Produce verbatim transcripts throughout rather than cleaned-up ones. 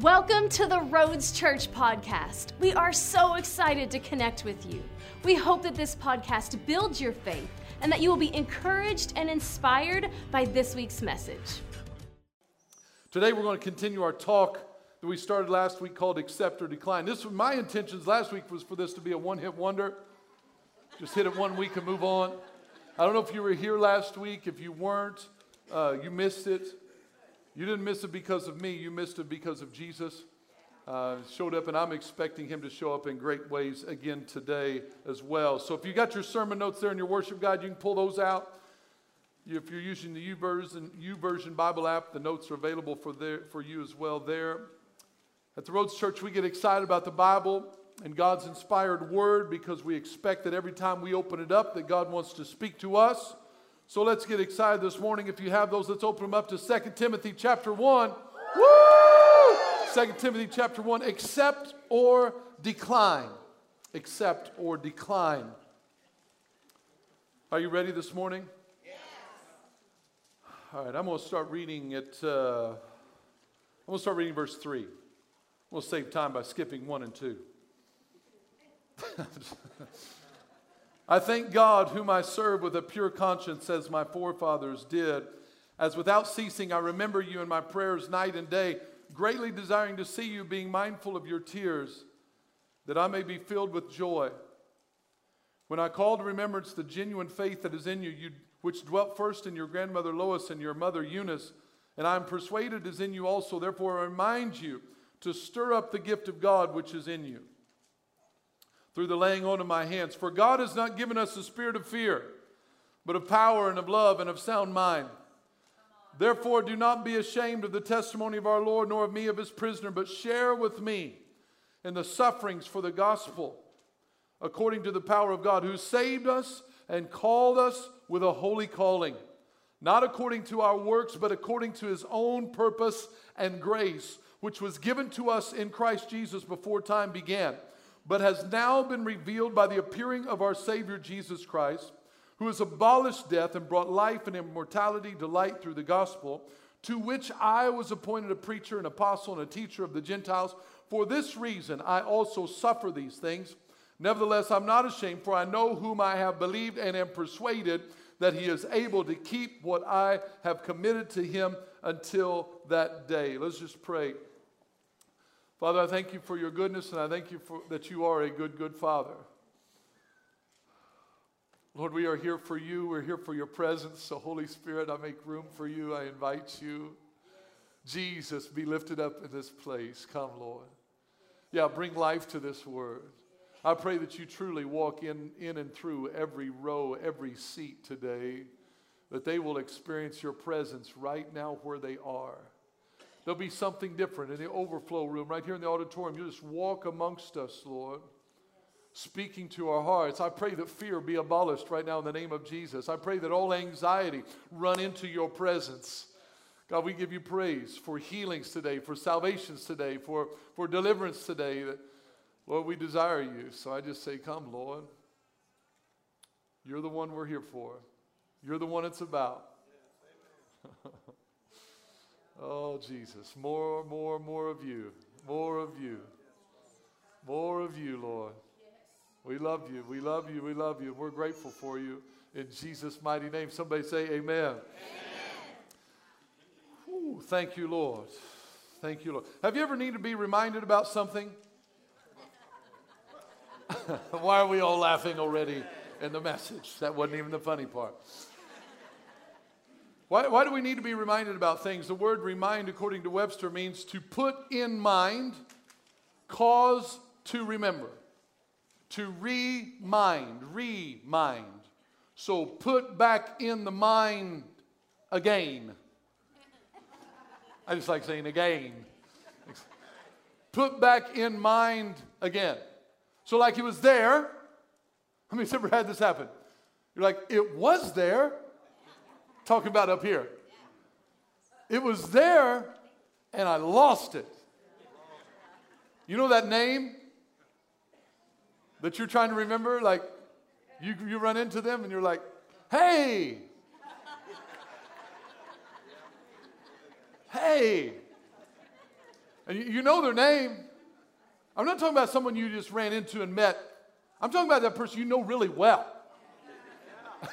Welcome to the Roads Church podcast. We are so excited to connect with you. We hope that this podcast builds your faith and that you will be encouraged and inspired by this week's message. Today we're going to continue our talk that we started last week called Accept or Decline. This was my intentions last week was for this to be a one-hit wonder. Just hit it one week and move on. I don't know if you were here last week. If you weren't, uh, you missed it. You didn't miss it because of me. You missed it because of Jesus. Uh, showed up, and I'm expecting him to show up in great ways again today as well. So if you got your sermon notes there in your worship guide, you can pull those out. You, if you're using the YouVersion, YouVersion Bible app, the notes are available for, there, for you as well there. At the Roads Church, we get excited about the Bible and God's inspired word because we expect that every time we open it up that God wants to speak to us. So let's get excited this morning. If you have those, let's open them up to Second Timothy chapter one. Woo! Second Timothy chapter one, accept or decline. Accept or decline. Are you ready this morning? Yes. All right, I'm going to start reading at, uh, I'm going to start reading verse three. We'll save time by skipping one and two. I thank God, whom I serve with a pure conscience, as my forefathers did, as without ceasing I remember you in my prayers night and day, greatly desiring to see you, being mindful of your tears, that I may be filled with joy. When I call to remembrance the genuine faith that is in you, you which dwelt first in your grandmother Lois and your mother Eunice, and I am persuaded is in you also, therefore I remind you to stir up the gift of God which is in you, through the laying on of my hands. For God has not given us a spirit of fear, but of power and of love and of sound mind. Therefore, do not be ashamed of the testimony of our Lord, nor of me, of his prisoner, but share with me in the sufferings for the gospel, according to the power of God, who saved us and called us with a holy calling, not according to our works, but according to his own purpose and grace, which was given to us in Christ Jesus before time began, but has now been revealed by the appearing of our Savior Jesus Christ, who has abolished death and brought life and immortality to light through the gospel, to which I was appointed a preacher, an apostle, and a teacher of the Gentiles. For this reason I also suffer these things. Nevertheless, I'm not ashamed, for I know whom I have believed and am persuaded that he is able to keep what I have committed to him until that day. Let's just pray. Father, I thank you for your goodness, and I thank you for that you are a good, good Father. Lord, we are here for you. We're here for your presence. So, Holy Spirit, I make room for you. I invite you. Jesus, be lifted up in this place. Come, Lord. Yeah, bring life to this word. I pray that you truly walk in, in and through every row, every seat today, that they will experience your presence right now where they are. There'll be something different in the overflow room right here in the auditorium. You just walk amongst us, Lord, speaking to our hearts. I pray that fear be abolished right now in the name of Jesus. I pray that all anxiety run into your presence. God, we give you praise for healings today, for salvations today, for, for deliverance today. That, Lord, we desire you. So I just say, come, Lord. You're the one we're here for. You're the one it's about. Oh, Jesus, more, more, more of you, more of you, more of you, Lord. We love you, we love you, we love you. We're grateful for you in Jesus' mighty name. Somebody say amen. Amen. Ooh, thank you, Lord. Thank you, Lord. Have you ever needed to be reminded about something? Why are we all laughing already in the message? That wasn't even the funny part. Why, why do we need to be reminded about things? The word remind, according to Webster, means to put in mind, cause to remember, to remind, remind. So put back in the mind again. I just like saying again. Put back in mind again. So like it was there. How many have ever had this happen? You're like, it was there. Talking about up here. It was there, and I lost it. You know that name that you're trying to remember? Like, you, you run into them, and you're like, hey. Hey. And you, you know their name. I'm not talking about someone you just ran into and met. I'm talking about that person you know really well.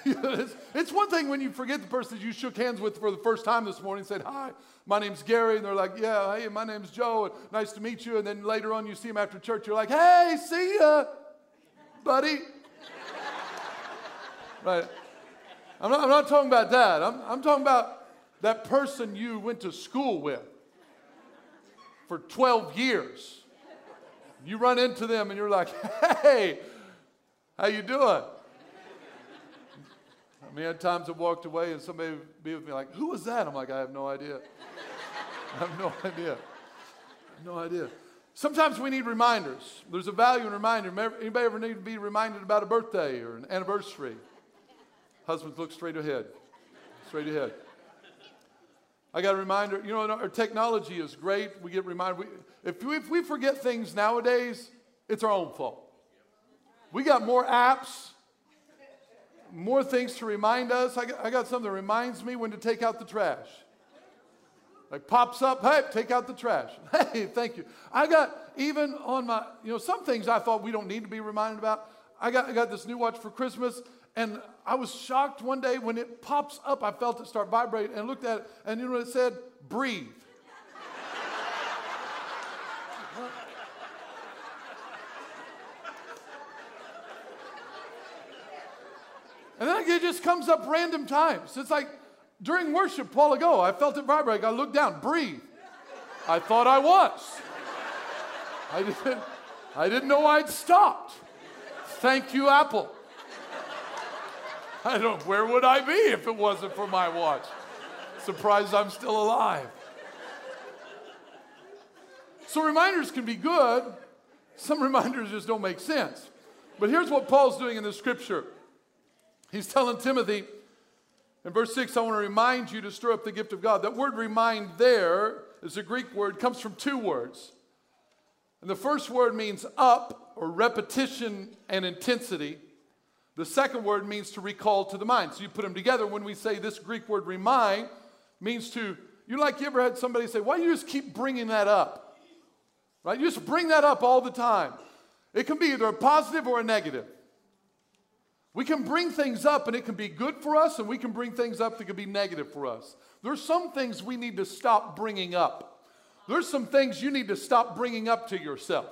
it's, it's one thing when you forget the person that you shook hands with for the first time this morning and said, hi, my name's Gary. And they're like, yeah, hey, my name's Joe. And nice to meet you. And then later on you see him after church. You're like, hey, see ya, buddy. Right? I'm not, I'm not talking about that. I'm, I'm talking about that person you went to school with for twelve years. You run into them and you're like, hey, how you doing? I mean, at times I've walked away and somebody would be with me like, who was that? I'm like, I have no idea. I have no idea. I have no idea. Sometimes we need reminders. There's a value in reminding. Anybody ever need to be reminded about a birthday or an anniversary? Husbands, look straight ahead. Straight ahead. I got a reminder. You know, our technology is great. We get reminded. We, if, we, if we forget things nowadays, it's our own fault. We got more apps, more things to remind us. I got, I got something that reminds me when to take out the trash. Like pops up, hey, take out the trash. Hey, thank you. I got even on my, you know, some things I thought we don't need to be reminded about. I got, I got this new watch for Christmas. And I was shocked one day when it pops up, I felt it start vibrating and looked at it, and you know what it said? Breathe. And then it just comes up random times. It's like during worship, Paul ago, I felt it vibrate. I looked down, breathe. I thought I was. I didn't, I didn't know I'd stopped. Thank you, Apple. I don't, where would I be if it wasn't for my watch? Surprised I'm still alive. So reminders can be good. Some reminders just don't make sense. But here's what Paul's doing in the scripture. He's telling Timothy in verse six, I want to remind you to stir up the gift of God. That word remind there is a Greek word, comes from two words. And the first word means up or repetition and intensity. The second word means to recall to the mind. So you put them together when we say this Greek word remind means to, you like you ever had somebody say, why do you just keep bringing that up? Right? You just bring that up all the time. It can be either a positive or a negative. We can bring things up and it can be good for us, and we can bring things up that can be negative for us. There's some things we need to stop bringing up. There's some things you need to stop bringing up to yourself.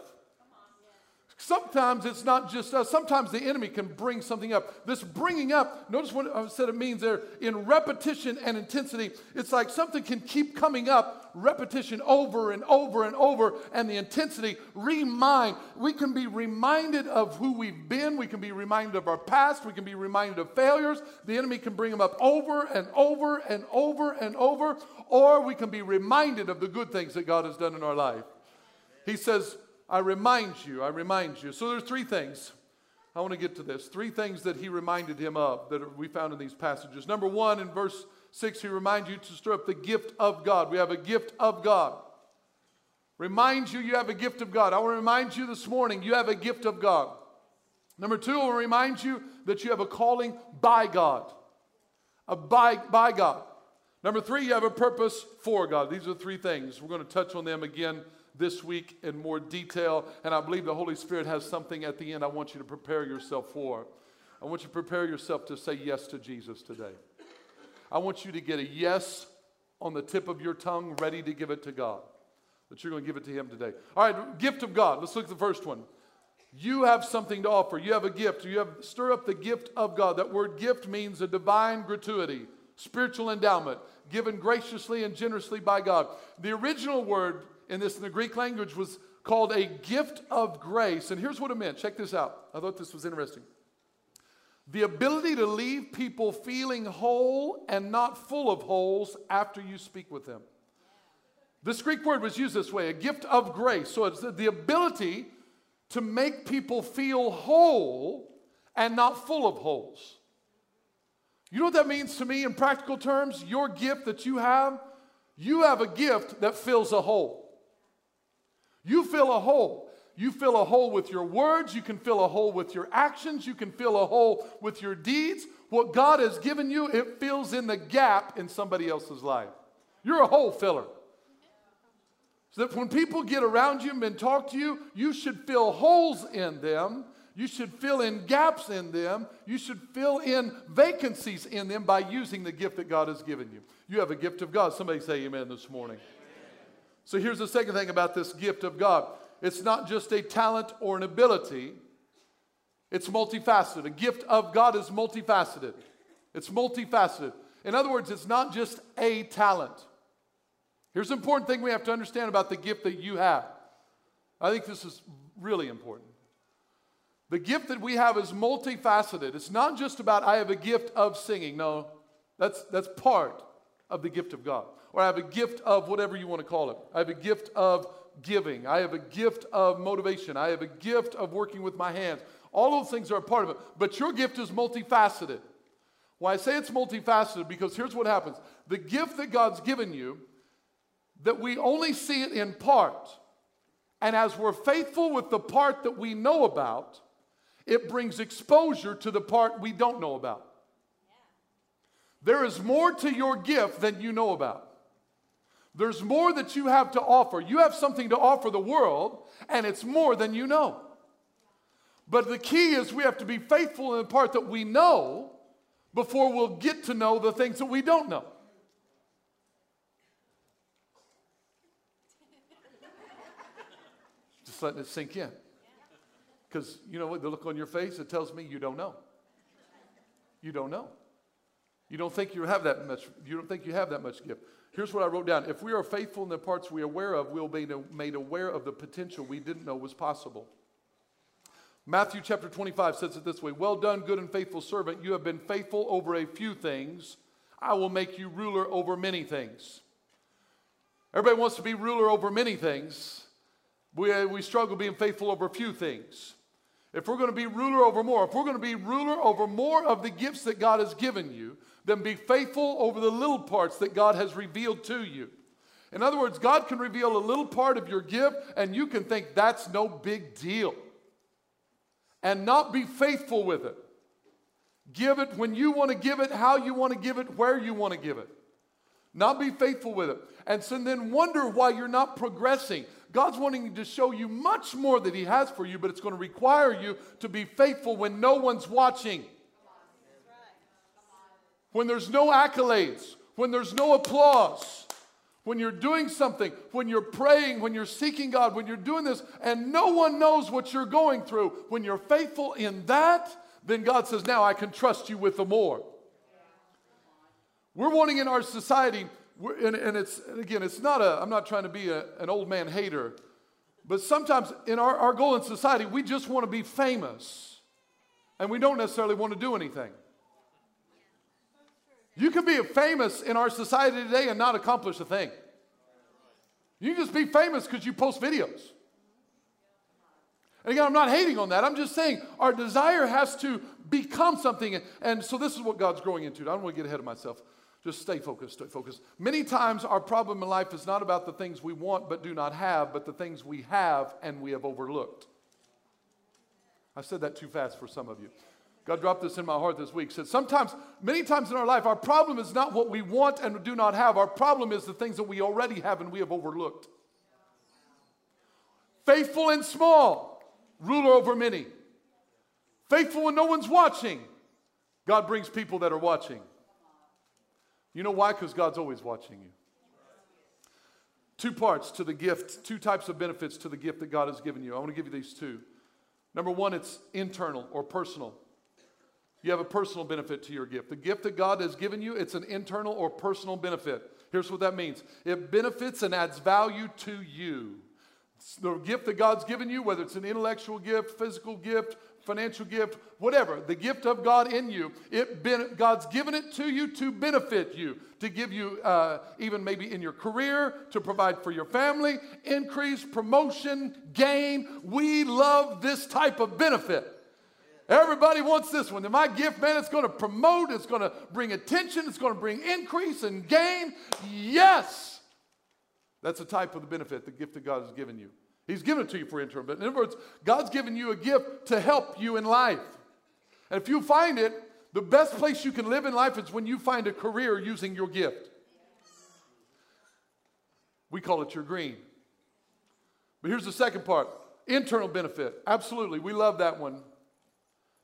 Sometimes it's not just us. Sometimes the enemy can bring something up. This bringing up, notice what I said it means there, in repetition and intensity. It's like something can keep coming up, repetition over and over and over, and the intensity, remind. We can be reminded of who we've been. We can be reminded of our past. We can be reminded of failures. The enemy can bring them up over and over and over and over, or we can be reminded of the good things that God has done in our life. He says, I remind you, I remind you. So there's three things. I want to get to this. Three things that he reminded him of that we found in these passages. Number one, in verse six, he reminds you to stir up the gift of God. We have a gift of God. Remind you you have a gift of God. I want to remind you this morning you have a gift of God. Number two, I want to remind you that you have a calling by God. A by, by God. Number three, you have a purpose for God. These are three things. We're going to touch on them again this week in more detail, and I believe the Holy Spirit has something at the end I want you to prepare yourself for. I want you to prepare yourself to say yes to Jesus today. I want you to get a yes on the tip of your tongue, ready to give it to God, that you're going to give it to Him today. All right, gift of God. Let's look at the first one. You have something to offer. You have a gift. You have stir up the gift of God. That word gift means a divine gratuity, spiritual endowment, given graciously and generously by God. The original word in this, in the Greek language, was called a gift of grace. And here's what it meant. Check this out. I thought this was interesting. The ability to leave people feeling whole and not full of holes after you speak with them. This Greek word was used this way, a gift of grace. So it's the ability to make people feel whole and not full of holes. You know what that means to me in practical terms? Your gift that you have, you have a gift that fills a hole. You fill a hole. You fill a hole with your words. You can fill a hole with your actions. You can fill a hole with your deeds. What God has given you, it fills in the gap in somebody else's life. You're a hole filler. that when people get around you and talk to you, you should fill holes in them. You should fill in gaps in them. You should fill in vacancies in them by using the gift that God has given you. You have a gift of God. Somebody say amen this morning. Amen. So here's the second thing about this gift of God. It's not just a talent or an ability. It's multifaceted. A gift of God is multifaceted. It's multifaceted. In other words, it's not just a talent. Here's an important thing we have to understand about the gift that you have. I think this is really important. The gift that we have is multifaceted. It's not just about I have a gift of singing. No, that's, that's part of the gift of God. Or I have a gift of whatever you want to call it. I have a gift of giving. I have a gift of motivation. I have a gift of working with my hands. All those things are a part of it. But your gift is multifaceted. Why I say it's multifaceted, because here's what happens. The gift that God's given you, that we only see it in part. And as we're faithful with the part that we know about, it brings exposure to the part we don't know about. Yeah. There is more to your gift than you know about. There's more that you have to offer. You have something to offer the world, and it's more than you know. But the key is we have to be faithful in the part that we know before we'll get to know the things that we don't know. Just letting it sink in. Because you know what? The look on your face, it tells me you don't know. You don't know. You don't think you have that much, you don't think you have that much gift. Here's what I wrote down. If we are faithful in the parts we are aware of, we'll be made aware of the potential we didn't know was possible. Matthew chapter twenty-five says it this way. Well done, good and faithful servant. You have been faithful over a few things. I will make you ruler over many things. Everybody wants to be ruler over many things. We, we struggle being faithful over a few things. If we're going to be ruler over more, if we're going to be ruler over more of the gifts that God has given you, then be faithful over the little parts that God has revealed to you. In other words, God can reveal a little part of your gift, and you can think that's no big deal and not be faithful with it. Give it when you want to give it, how you want to give it, where you want to give it. Not be faithful with it. And so then wonder why you're not progressing. God's wanting to show you much more that he has for you, but it's going to require you to be faithful when no one's watching. When there's no accolades, when there's no applause, when you're doing something, when you're praying, when you're seeking God, when you're doing this, and no one knows what you're going through, when you're faithful in that, then God says, now I can trust you with the more. We're wanting in our society, we're, and, and it's, and again, it's not a, I'm not trying to be a, an old man hater, but sometimes in our, our goal in society, we just want to be famous, and we don't necessarily want to do anything. You can be famous in our society today and not accomplish a thing. You can just be famous because you post videos. And again, I'm not hating on that. I'm just saying our desire has to become something. And so this is what God's growing into. I don't want to get ahead of myself. Just stay focused, stay focused. Many times our problem in life is not about the things we want but do not have, but the things we have and we have overlooked. I said that too fast for some of you. God dropped this in my heart this week. Said sometimes, many times in our life, our problem is not what we want and do not have. Our problem is the things that we already have and we have overlooked. Faithful and small, ruler over many. Faithful when no one's watching. God brings people that are watching. You know why? Because God's always watching you. Two parts to the gift, two types of benefits to the gift that God has given you. I want to give you these two. Number one, it's internal or personal. You have a personal benefit to your gift. The gift that God has given you, it's an internal or personal benefit. Here's what that means. It benefits and adds value to you. It's the gift that God's given you, whether it's an intellectual gift, physical gift, financial gift, whatever, the gift of God in you, it ben- God's given it to you to benefit you, to give you uh, even maybe in your career, to provide for your family, increase, promotion, gain. We love this type of benefit. Everybody wants this one. My gift, man, it's going to promote, it's going to bring attention, it's going to bring increase and gain. Yes! That's a type of the benefit, the gift that God has given you. He's given it to you for interim. But in other words, God's given you a gift to help you in life. And if you find it, the best place you can live in life is when you find a career using your gift. We call it your green. But here's the second part. Internal benefit. Absolutely. We love that one.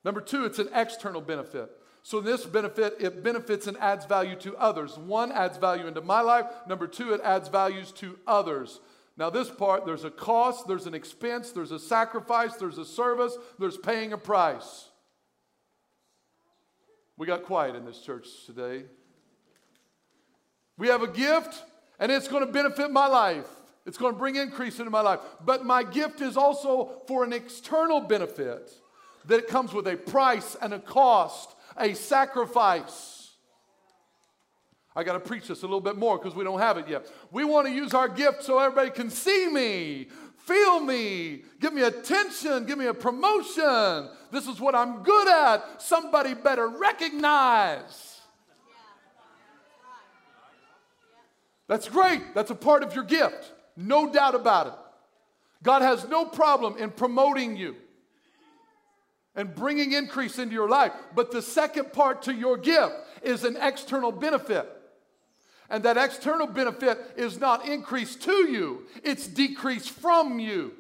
Number two, it's an external benefit. So this benefit, it benefits and adds value to others. One, adds value into my life. Number two, it adds values to others. Now this part, there's a cost, there's an expense, there's a sacrifice, there's a service, there's paying a price. We got quiet in this church today. We have a gift, and it's going to benefit my life. It's going to bring increase into my life. But my gift is also for an external benefit, that it comes with a price and a cost, a sacrifice. I got to preach this a little bit more because we don't have it yet. We want to use our gift so everybody can see me, feel me, give me attention, give me a promotion. This is what I'm good at. Somebody better recognize. That's great. That's a part of your gift. No doubt about it. God has no problem in promoting you and bringing increase into your life. But the second part to your gift is an external benefit. And that external benefit is not increase to you. It's decrease from you.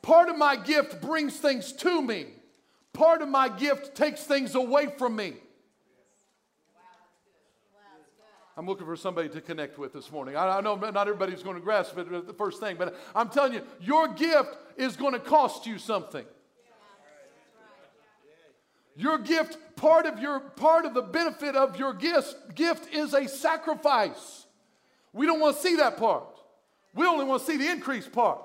Part of my gift brings things to me. Part of my gift takes things away from me. I'm looking for somebody to connect with this morning. I, I know not everybody's going to grasp it at the first thing, but I'm telling you, your gift is going to cost you something. Your gift, part of your part of the benefit of your gift, gift is a sacrifice. We don't want to see that part. We only want to see the increase part.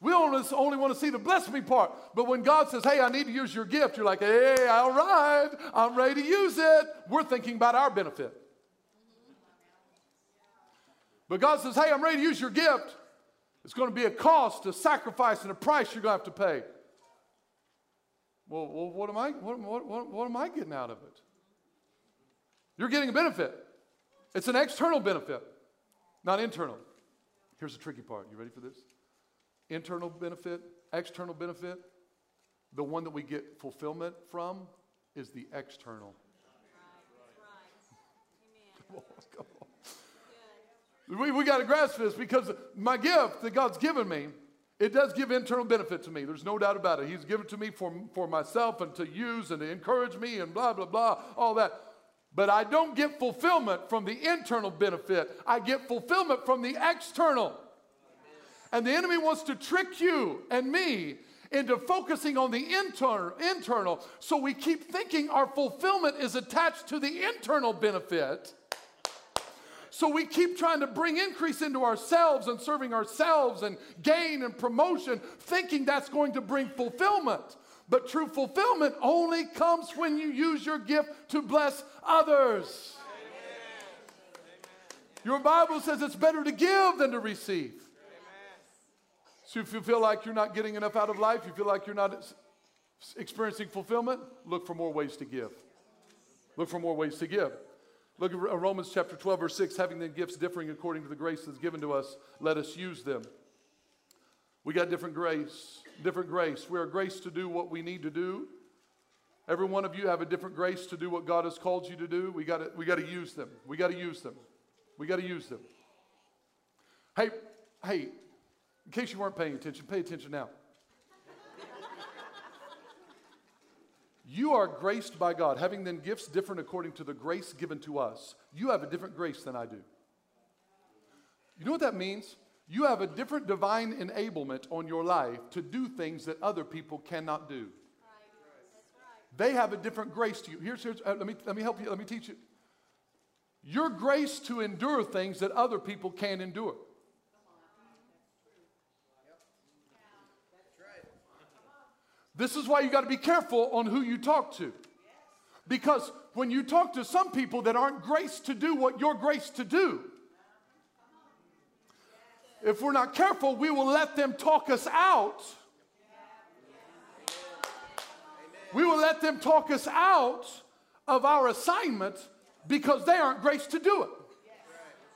We only, only want to see the bless me part. But when God says, hey, I need to use your gift, you're like, hey, all right, I'm ready to use it. We're thinking about our benefit. But God says, hey, I'm ready to use your gift. It's going to be a cost, a sacrifice, and a price you're going to have to pay. Well, well what, am I, what, what, what am I getting out of it? You're getting a benefit. It's an external benefit, not internal. Here's the tricky part. You ready for this? Internal benefit, external benefit. The one that we get fulfillment from is the external. Right, right. Come on. We, we got to grasp this because my gift that God's given me, it does give internal benefit to me. There's no doubt about it. He's given it to me for, for myself and to use and to encourage me and blah, blah, blah, all that. But I don't get fulfillment from the internal benefit. I get fulfillment from the external. And the enemy wants to trick you and me into focusing on the inter- internal. So we keep thinking our fulfillment is attached to the internal benefit. So we keep trying to bring increase into ourselves and serving ourselves and gain and promotion, thinking that's going to bring fulfillment. But true fulfillment only comes when you use your gift to bless others. Amen. Your Bible says it's better to give than to receive. Amen. So if you feel like you're not getting enough out of life, you feel like you're not experiencing fulfillment, look for more ways to give. Look for more ways to give. Look at Romans chapter twelve, verse six. Having then gifts differing according to the grace that's given to us, let us use them. We got different grace, different grace. We are graced to do what we need to do. Every one of you have a different grace to do what God has called you to do. We got to, we got to use them. We got to use them. We got to use them. Hey, hey, in case you weren't paying attention, pay attention now. You are graced by God, having then gifts different according to the grace given to us. You have a different grace than I do. You know what that means? You have a different divine enablement on your life to do things that other people cannot do. They have a different grace to you. Here's, here's uh, let me, let me help you. Let me teach you. Your grace to endure things that other people can't endure. This is why you got to be careful on who you talk to. Because when you talk to some people that aren't graced to do what you're graced to do, if we're not careful, we will let them talk us out. We will let them talk us out of our assignment because they aren't graced to do it.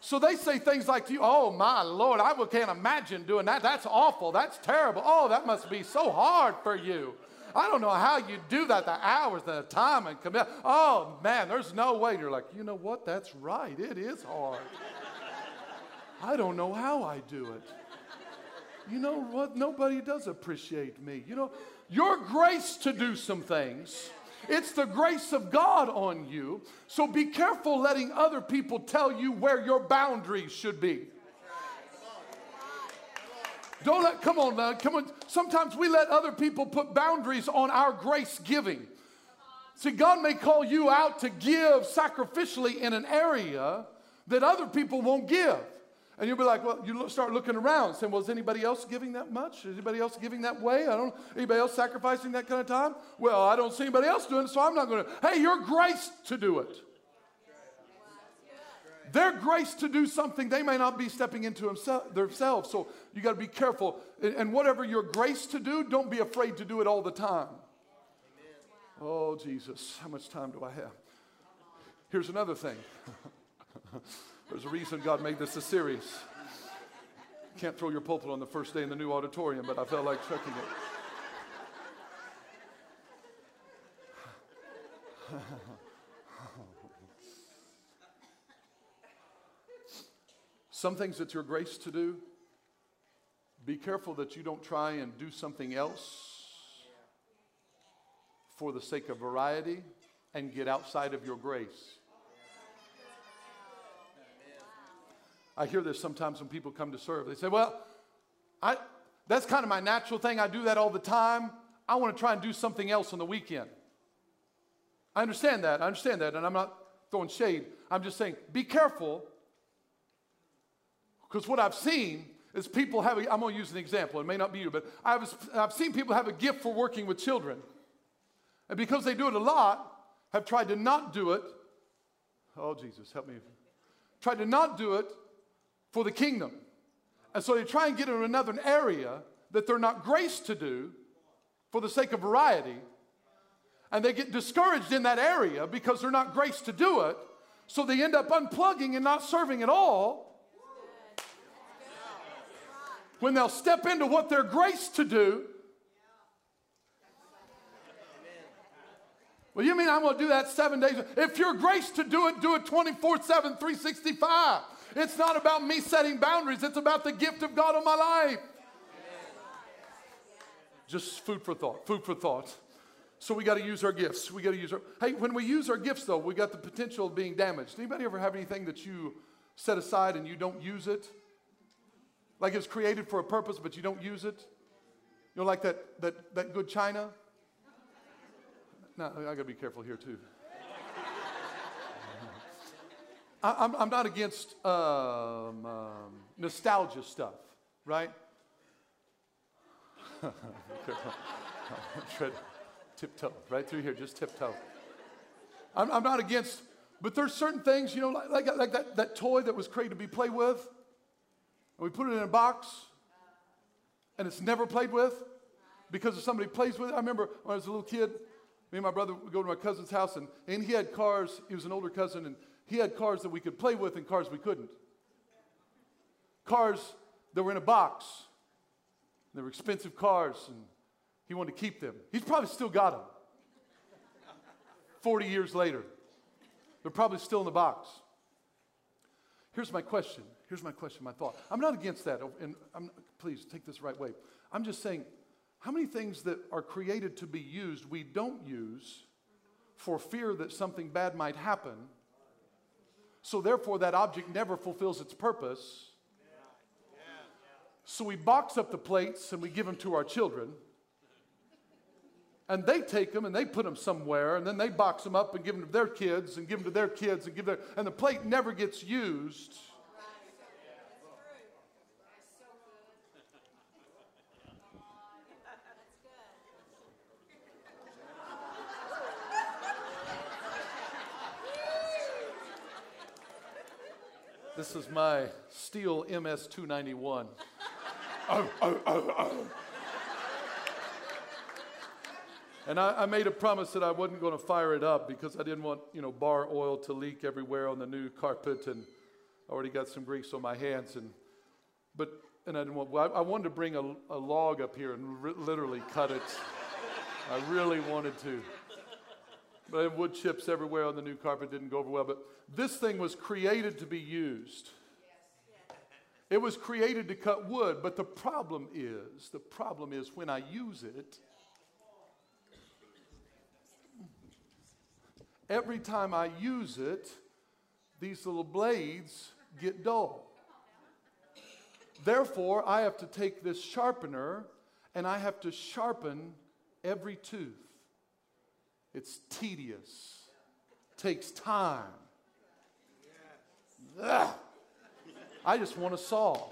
So they say things like to you, oh, my Lord, I can't imagine doing that. That's awful. That's terrible. Oh, that must be so hard for you. I don't know how you do that, the hours, the time, and commit. Oh, man, there's no way. And you're like, you know what? That's right. It is hard. I don't know how I do it. You know what? Nobody does appreciate me. You know, your grace to do some things. It's the grace of God on you. So be careful letting other people tell you where your boundaries should be. Don't let, come on now, come on. Sometimes we let other people put boundaries on our grace giving. See, God may call you out to give sacrificially in an area that other people won't give. And you'll be like, well, you start looking around saying, well, is anybody else giving that much? Is anybody else giving that way? I don't, anybody else sacrificing that kind of time? Well, I don't see anybody else doing it, so I'm not going to. Hey, your grace to do it. Their grace to do something they may not be stepping into himself, themselves. So you got to be careful. And whatever your grace to do, don't be afraid to do it all the time. Amen. Oh, Jesus, how much time do I have? Here's another thing. There's a reason God made this a series. Can't throw your pulpit on the first day in the new auditorium, but I felt like checking it. Some things it's your grace to do, be careful that you don't try and do something else for the sake of variety and get outside of your grace. I hear this sometimes when people come to serve. They say, well, I, that's kind of my natural thing. I do that all the time. I want to try and do something else on the weekend. I understand that. I understand that. And I'm not throwing shade. I'm just saying, be careful. Because what I've seen is people have a, I'm going to use an example. It may not be you, but I've, I've seen people have a gift for working with children. And because they do it a lot, have tried to not do it. Oh, Jesus, help me. Tried to not do it for the kingdom. And so they try and get in another area that they're not graced to do for the sake of variety. And they get discouraged in that area because they're not graced to do it. So they end up unplugging and not serving at all. When they'll step into what they're graced to do. Well, you mean I'm going to do that seven days? If you're graced to do it, do it twenty-four seven, three sixty-five. It's not about me setting boundaries. It's about the gift of God on my life. Amen. Just food for thought, food for thought. So we got to use our gifts. We got to use our, hey, when we use our gifts, though, we got the potential of being damaged. Anybody ever have anything that you set aside and you don't use it? Like it's created for a purpose, but you don't use it? You know, like that, that, that good china? No, I got to be careful here, too. I'm, I'm not against um, um, nostalgia stuff, right? Tiptoe, right through here, just tiptoe. I'm, I'm not against, but there's certain things, you know, like, like, like that, that toy that was created to be played with, and we put it in a box, and it's never played with because if somebody plays with it. I remember when I was a little kid, me and my brother would go to my cousin's house, and, and he had cars. He was an older cousin, and he had cars that we could play with and cars we couldn't. Cars that were in a box. They were expensive cars, and he wanted to keep them. He's probably still got them. forty years later. They're probably still in the box. Here's my question. Here's my question, my thought. I'm not against that, and I'm, please take this the right way. I'm just saying, how many things that are created to be used we don't use for fear that something bad might happen? So therefore, that object never fulfills its purpose. So we box up the plates and we give them to our children. And they take them and they put them somewhere. And then they box them up and give them to their kids and give them to their kids and give their... And the plate never gets used. This is my Stihl M S two ninety-one. Oh, oh, oh, oh. And I, I made a promise that I wasn't going to fire it up because I didn't want, you know, bar oil to leak everywhere on the new carpet, and I already got some grease on my hands, and but and I didn't want. Well, I, I wanted to bring a, a log up here and r literally cut it. I really wanted to. But I had wood chips everywhere on the new carpet. Didn't go over well. But this thing was created to be used. Yes. It was created to cut wood, but the problem is, the problem is when I use it, every time I use it, these little blades get dull. Therefore, I have to take this sharpener and I have to sharpen every tooth. It's tedious. Takes time. Ugh. I just want a saw.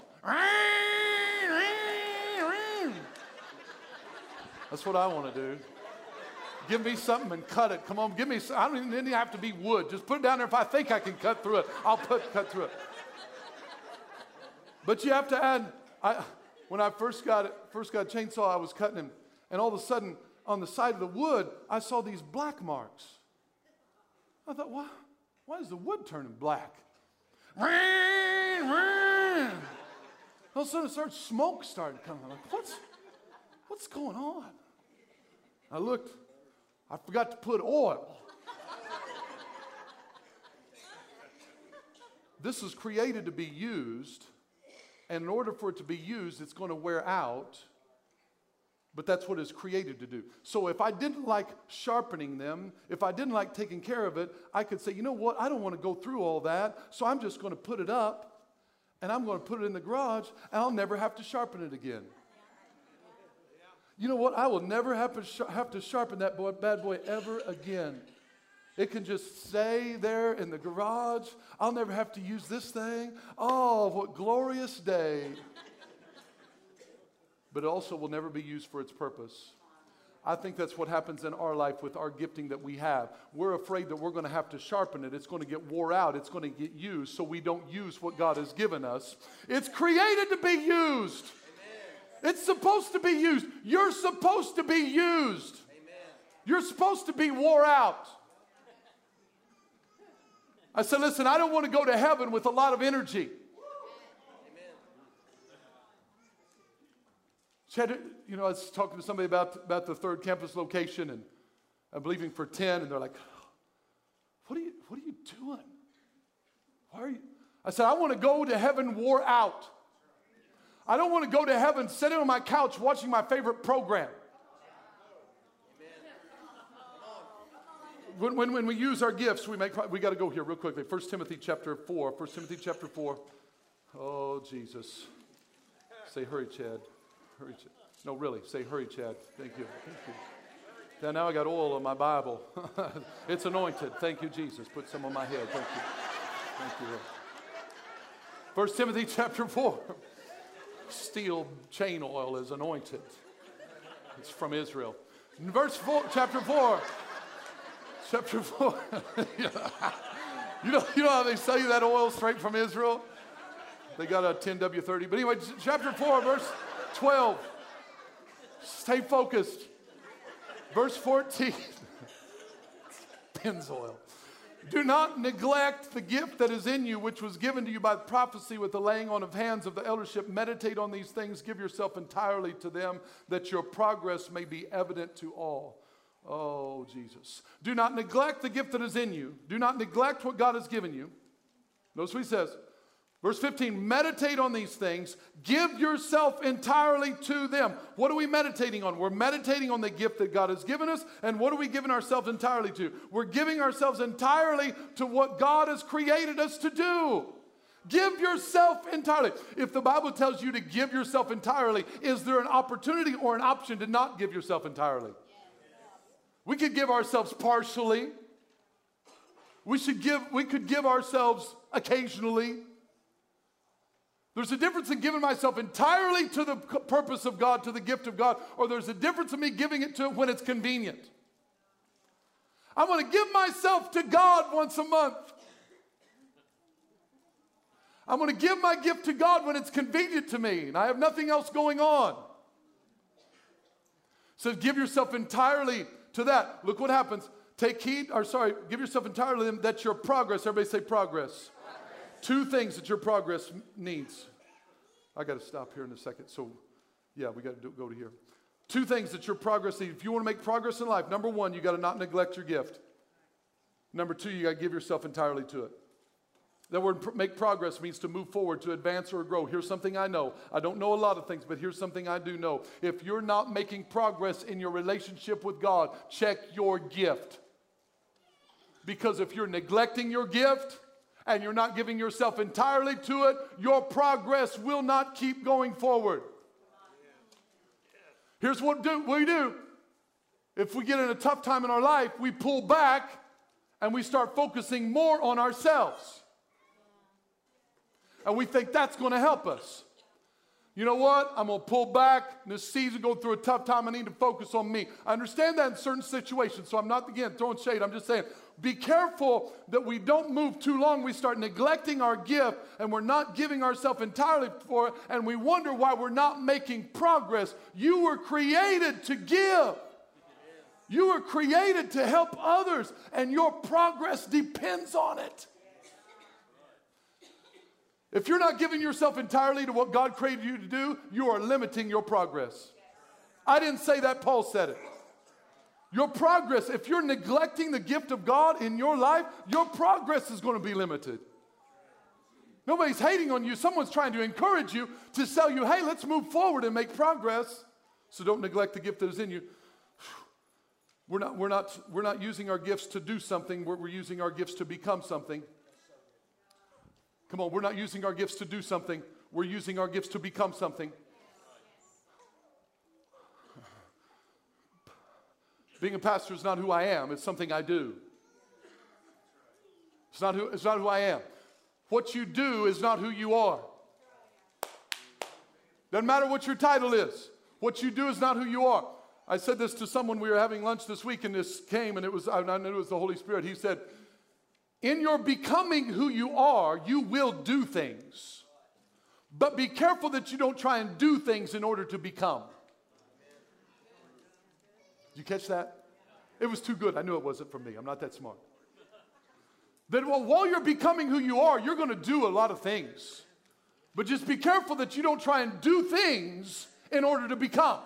That's what I want to do. Give me something and cut it. Come on, give me something. I don't even have to be wood. Just put it down there. If I think I can cut through it, I'll put cut through it. But you have to add, I, when I first got, first got a chainsaw, I was cutting him, and all of a sudden, on the side of the wood, I saw these black marks. I thought, why, why is the wood turning black? All of a sudden, started, smoke started coming. I'm like, what's, what's going on? I looked. I forgot to put oil. This is created to be used. And in order for it to be used, it's going to wear out. But that's what it's created to do. So if I didn't like sharpening them, if I didn't like taking care of it, I could say, you know what? I don't want to go through all that. So I'm just going to put it up, and I'm going to put it in the garage, and I'll never have to sharpen it again. You know what? I will never have to, sh- have to sharpen that boy, bad boy ever again. It can just stay there in the garage. I'll never have to use this thing. Oh, what glorious day. But it also will never be used for its purpose. I think that's what happens in our life with our gifting that we have. We're afraid that we're going to have to sharpen it. It's going to get wore out. It's going to get used, so we don't use what God has given us. It's created to be used. It's supposed to be used. You're supposed to be used. Amen. You're supposed to be wore out. I said, listen, I don't want to go to heaven with a lot of energy. Amen. You know, I was talking to somebody about, about the third campus location, and I'm leaving for ten, and they're like, what are you, what are you doing? Why are you? I said, I want to go to heaven wore out. I don't want to go to heaven sitting on my couch watching my favorite program. When, when, when we use our gifts, we make, we got to go here real quickly. First Timothy chapter four. First Timothy chapter four. Oh, Jesus. Say, hurry, Chad. Hurry, Chad. No, really. Say, hurry, Chad. Thank you. Thank you. Now, now I got oil on my Bible. It's anointed. Thank you, Jesus. Put some on my head. Thank you. Thank you. First Timothy chapter four. Steel chain oil is anointed. It's from Israel. In verse four, chapter four. Chapter four. you know, you know how they sell you that oil straight from Israel? They got a ten W thirty. But anyway, chapter four, verse twelve. Stay focused. Verse fourteen. Pennzoil. Do not neglect the gift that is in you, which was given to you by prophecy with the laying on of hands of the eldership. Meditate on these things. Give yourself entirely to them, that your progress may be evident to all. Oh, Jesus. Do not neglect the gift that is in you. Do not neglect what God has given you. Notice what he says. Verse fifteen, meditate on these things. Give yourself entirely to them. What are we meditating on? We're meditating on the gift that God has given us. And what are we giving ourselves entirely to? We're giving ourselves entirely to what God has created us to do. Give yourself entirely. If the Bible tells you to give yourself entirely, is there an opportunity or an option to not give yourself entirely? We could give ourselves partially. We should give, we could give ourselves occasionally. There's a difference in giving myself entirely to the purpose of God, to the gift of God, or there's a difference in me giving it to Him when it's convenient. I want to give myself to God once a month. I'm going to give my gift to God when it's convenient to me and I have nothing else going on. So give yourself entirely to that. Look what happens. Take heed, or sorry, give yourself entirely to them, that your progress, everybody say progress. Two things that your progress needs. I got to stop here in a second. So, yeah, we got to go to here. Two things that your progress needs. If you want to make progress in life, number one, you got to not neglect your gift. Number two, you got to give yourself entirely to it. The word make progress means to move forward, to advance or grow. Here's something I know. I don't know a lot of things, but here's something I do know. If you're not making progress in your relationship with God, check your gift. Because if you're neglecting your gift and you're not giving yourself entirely to it, your progress will not keep going forward. Here's what do, we do. If we get in a tough time in our life, we pull back and we start focusing more on ourselves. And we think that's going to help us. You know what? I'm going to pull back. This season going through a tough time. I need to focus on me. I understand that in certain situations. So I'm not, again, throwing shade. I'm just saying, be careful that we don't move too long. We start neglecting our gift and we're not giving ourselves entirely for it. And we wonder why we're not making progress. You were created to give. You were created to help others. And your progress depends on it. If you're not giving yourself entirely to what God created you to do, you are limiting your progress. I didn't say that, Paul said it. Your progress, if you're neglecting the gift of God in your life, your progress is going to be limited. Nobody's hating on you. Someone's trying to encourage you to tell you, hey, let's move forward and make progress. So don't neglect the gift that is in you. We're not, we're not, we're not using our gifts to do something. We're, we're using our gifts to become something. Come on, we're not using our gifts to do something. We're using our gifts to become something. Being a pastor is not who I am. It's something I do. It's not who, it's not who I am. What you do is not who you are. Doesn't matter what your title is. What you do is not who you are. I said this to someone. We were having lunch this week, and this came, and it was, I knew it was the Holy Spirit. He said, in your becoming who you are, you will do things. But be careful that you don't try and do things in order to become. Did you catch that? It was too good. I knew it wasn't for me. I'm not that smart. That well, while you're becoming who you are, you're going to do a lot of things. But just be careful that you don't try and do things in order to become.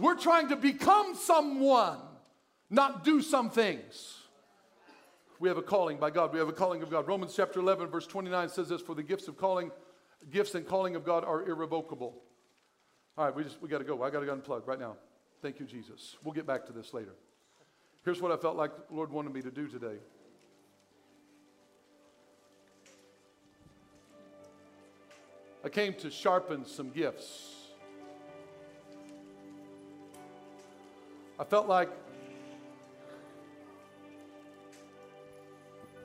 We're trying to become someone, not do some things. We have a calling by God. We have a calling of God. Romans chapter eleven, verse twenty-nine says this, for the gifts of calling, gifts and calling of God are irrevocable. All right, we just we got to go. I got to unplug right now. Thank you, Jesus. We'll get back to this later. Here's what I felt like the Lord wanted me to do today. I came to sharpen some gifts. I felt like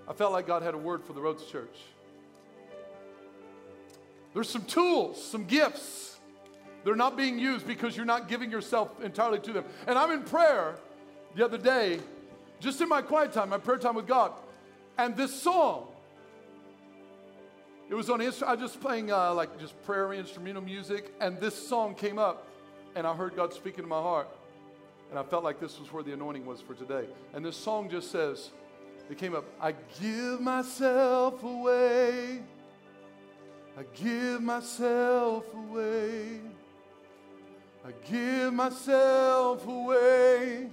I felt like God had a word for the Roads Church. There's some tools, some gifts. They're not being used because you're not giving yourself entirely to them. And I'm in prayer the other day, just in my quiet time, my prayer time with God. And this song, it was on, I was just playing uh, like just prayer instrumental music. And this song came up and I heard God speaking to my heart. And I felt like this was where the anointing was for today. And this song just says, it came up, I give myself away, I give myself away, I give myself away,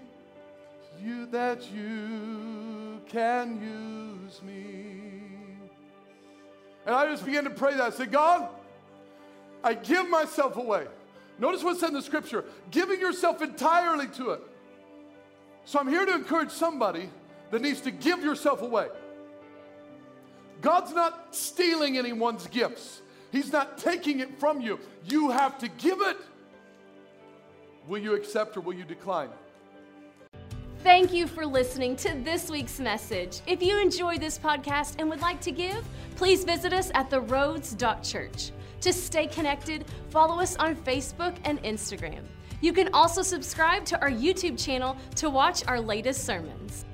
to you that you can use me. And I just began to pray that. I said, God, I give myself away. Notice what's in the scripture, giving yourself entirely to it. So I'm here to encourage somebody that needs to give yourself away. God's not stealing anyone's gifts. He's not taking it from you. You have to give it. Will you accept or will you decline? Thank you for listening to this week's message. If you enjoyed this podcast and would like to give, please visit us at the roads dot church. To stay connected, follow us on Facebook and Instagram. You can also subscribe to our YouTube channel to watch our latest sermons.